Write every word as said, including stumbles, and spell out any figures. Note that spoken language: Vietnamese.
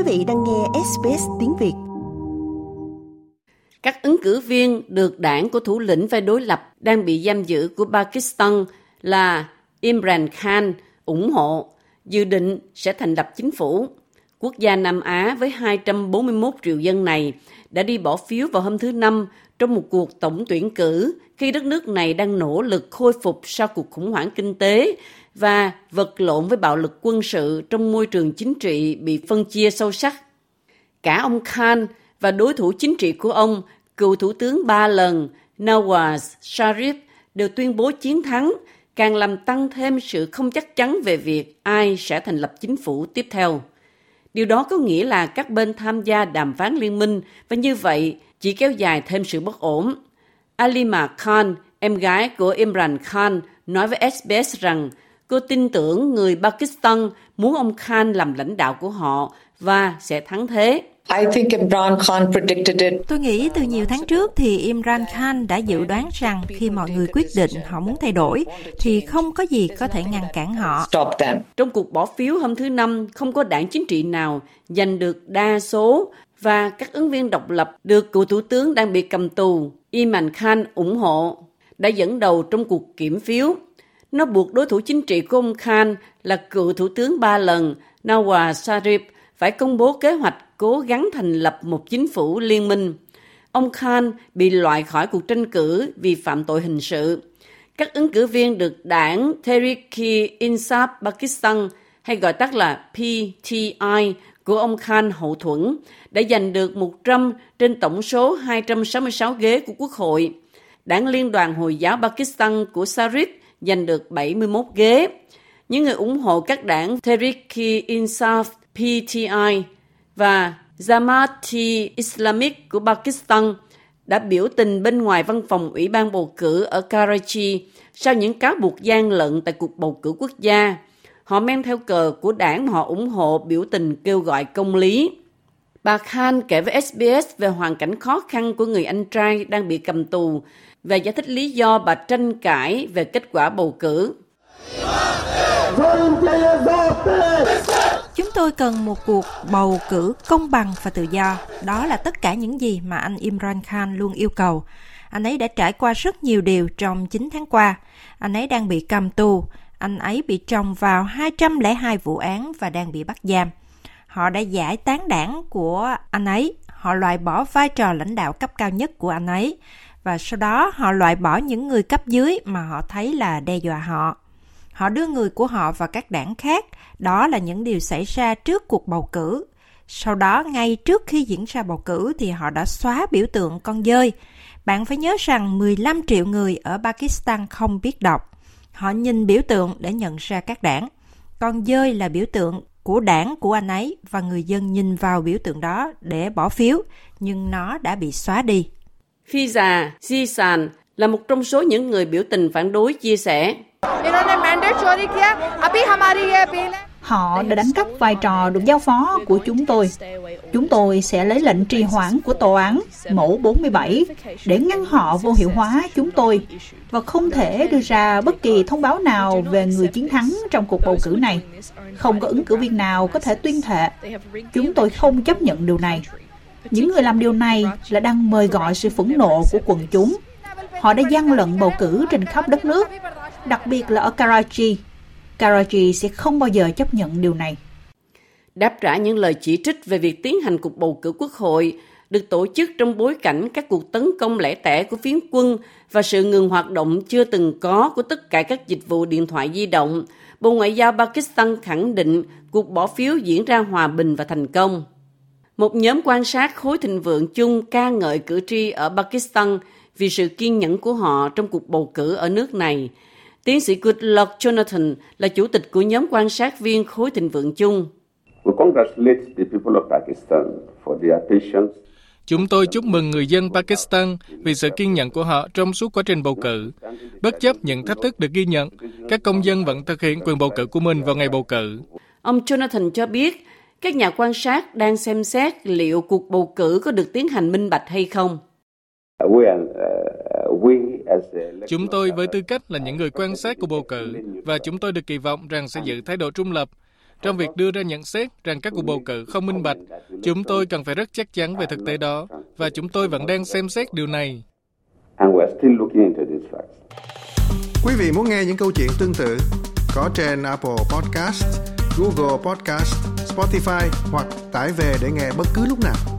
quý vị đang nghe ét bê ét tiếng Việt. Các ứng cử viên được đảng của thủ lĩnh phe đối lập đang bị giam giữ của Pakistan là Imran Khan ủng hộ, dự định sẽ thành lập chính phủ. Quốc gia Nam Á với hai trăm bốn mươi mốt triệu dân này đã đi bỏ phiếu vào hôm thứ Năm trong một cuộc tổng tuyển cử khi đất nước này đang nỗ lực khôi phục sau cuộc khủng hoảng kinh tế và vật lộn với bạo lực quân sự trong môi trường chính trị bị phân chia sâu sắc. Cả ông Khan và đối thủ chính trị của ông, cựu thủ tướng ba lần Nawaz Sharif, đều tuyên bố chiến thắng, càng làm tăng thêm sự không chắc chắn về việc ai sẽ thành lập chính phủ tiếp theo. Điều đó có nghĩa là các bên tham gia đàm phán liên minh và như vậy chỉ kéo dài thêm sự bất ổn. Alima Khan, em gái của Imran Khan, nói với ét bê ét rằng cô tin tưởng người Pakistan muốn ông Khan làm lãnh đạo của họ và sẽ thắng thế. I think Imran Khan predicted it. Tôi nghĩ từ nhiều tháng trước thì Imran Khan đã dự đoán rằng khi mọi người quyết định họ muốn thay đổi thì không có gì có thể ngăn cản họ. Trong cuộc bỏ phiếu hôm thứ Năm, không có đảng chính trị nào giành được đa số và các ứng viên độc lập được cựu thủ tướng đang bị cầm tù Imran Khan ủng hộ đã dẫn đầu trong cuộc kiểm phiếu. Nó buộc đối thủ chính trị của ông Khan là cựu thủ tướng ba lần Nawaz Sharif phải công bố kế hoạch cố gắng thành lập một chính phủ liên minh. Ông Khan bị loại khỏi cuộc tranh cử vì phạm tội hình sự. Các ứng cử viên được đảng Tehreek-e-Insaf Pakistan, hay gọi tắt là pê tê i, của ông Khan hậu thuẫn, đã giành được một trăm trên tổng số hai trăm sáu mươi sáu ghế của Quốc hội. Đảng Liên đoàn Hồi giáo Pakistan của Sharif giành được bảy mươi mốt ghế. Những người ủng hộ các đảng Tehreek-e-Insaf pê tê i và Jamaat-e-Islami của Pakistan đã biểu tình bên ngoài văn phòng Ủy ban bầu cử ở Karachi sau những cáo buộc gian lận tại cuộc bầu cử quốc gia. Họ mang theo cờ của đảng mà họ ủng hộ biểu tình kêu gọi công lý. Bà Khan kể với ét bê ét về hoàn cảnh khó khăn của người anh trai đang bị cầm tù và giải thích lý do bà tranh cãi về kết quả bầu cử. Chúng tôi cần một cuộc bầu cử công bằng và tự do. Đó là tất cả những gì mà anh Imran Khan luôn yêu cầu. Anh ấy đã trải qua rất nhiều điều trong chín tháng qua. Anh ấy đang bị cầm tù. Anh ấy bị trồng vào hai trăm lẻ hai vụ án và đang bị bắt giam. Họ đã giải tán đảng của anh ấy. Họ loại bỏ vai trò lãnh đạo cấp cao nhất của anh ấy. Và sau đó họ loại bỏ những người cấp dưới mà họ thấy là đe dọa họ. Họ đưa người của họ vào các đảng khác. Đó là những điều xảy ra trước cuộc bầu cử. Sau đó, ngay trước khi diễn ra bầu cử thì họ đã xóa biểu tượng con dơi. Bạn phải nhớ rằng mười lăm triệu người ở Pakistan không biết đọc. Họ nhìn biểu tượng để nhận ra các đảng. Con dơi là biểu tượng của đảng của anh ấy và người dân nhìn vào biểu tượng đó để bỏ phiếu, nhưng nó đã bị xóa đi. Fiza Zisan là một trong số những người biểu tình phản đối chia sẻ. Họ đã đánh cắp vai trò được giao phó của chúng tôi. Chúng tôi sẽ lấy lệnh trì hoãn của tòa án mẫu bốn mươi bảy để ngăn họ vô hiệu hóa chúng tôi và không thể đưa ra bất kỳ thông báo nào về người chiến thắng trong cuộc bầu cử này. Không có ứng cử viên nào có thể tuyên thệ. Chúng tôi không chấp nhận điều này. Những người làm điều này là đang mời gọi sự phẫn nộ của quần chúng. Họ đã gian lận bầu cử trên khắp đất nước, đặc biệt là ở Karachi. Karachi sẽ không bao giờ chấp nhận điều này. Đáp trả những lời chỉ trích về việc tiến hành cuộc bầu cử quốc hội được tổ chức trong bối cảnh các cuộc tấn công lẻ tẻ của phiến quân và sự ngừng hoạt động chưa từng có của tất cả các dịch vụ điện thoại di động, Bộ Ngoại giao Pakistan khẳng định cuộc bỏ phiếu diễn ra hòa bình và thành công. Một nhóm quan sát khối thịnh vượng chung ca ngợi cử tri ở Pakistan vì sự kiên nhẫn của họ trong cuộc bầu cử ở nước này. Tiến sĩ Goodlock Jonathan là chủ tịch của nhóm quan sát viên khối thịnh vượng chung. Chúng tôi chúc mừng người dân Pakistan vì sự kiên nhẫn của họ trong suốt quá trình bầu cử. Bất chấp những thách thức được ghi nhận, các công dân vẫn thực hiện quyền bầu cử của mình vào ngày bầu cử. Ông Jonathan cho biết, các nhà quan sát đang xem xét liệu cuộc bầu cử có được tiến hành minh bạch hay không. Chúng tôi với tư cách là những người quan sát của bầu cử và chúng tôi được kỳ vọng rằng sẽ giữ thái độ trung lập. Trong việc đưa ra nhận xét rằng các cuộc bầu cử không minh bạch, chúng tôi cần phải rất chắc chắn về thực tế đó và chúng tôi vẫn đang xem xét điều này. Quý vị muốn nghe những câu chuyện tương tự có trên Apple Podcast, Google Podcast, Spotify hoặc tải về để nghe bất cứ lúc nào.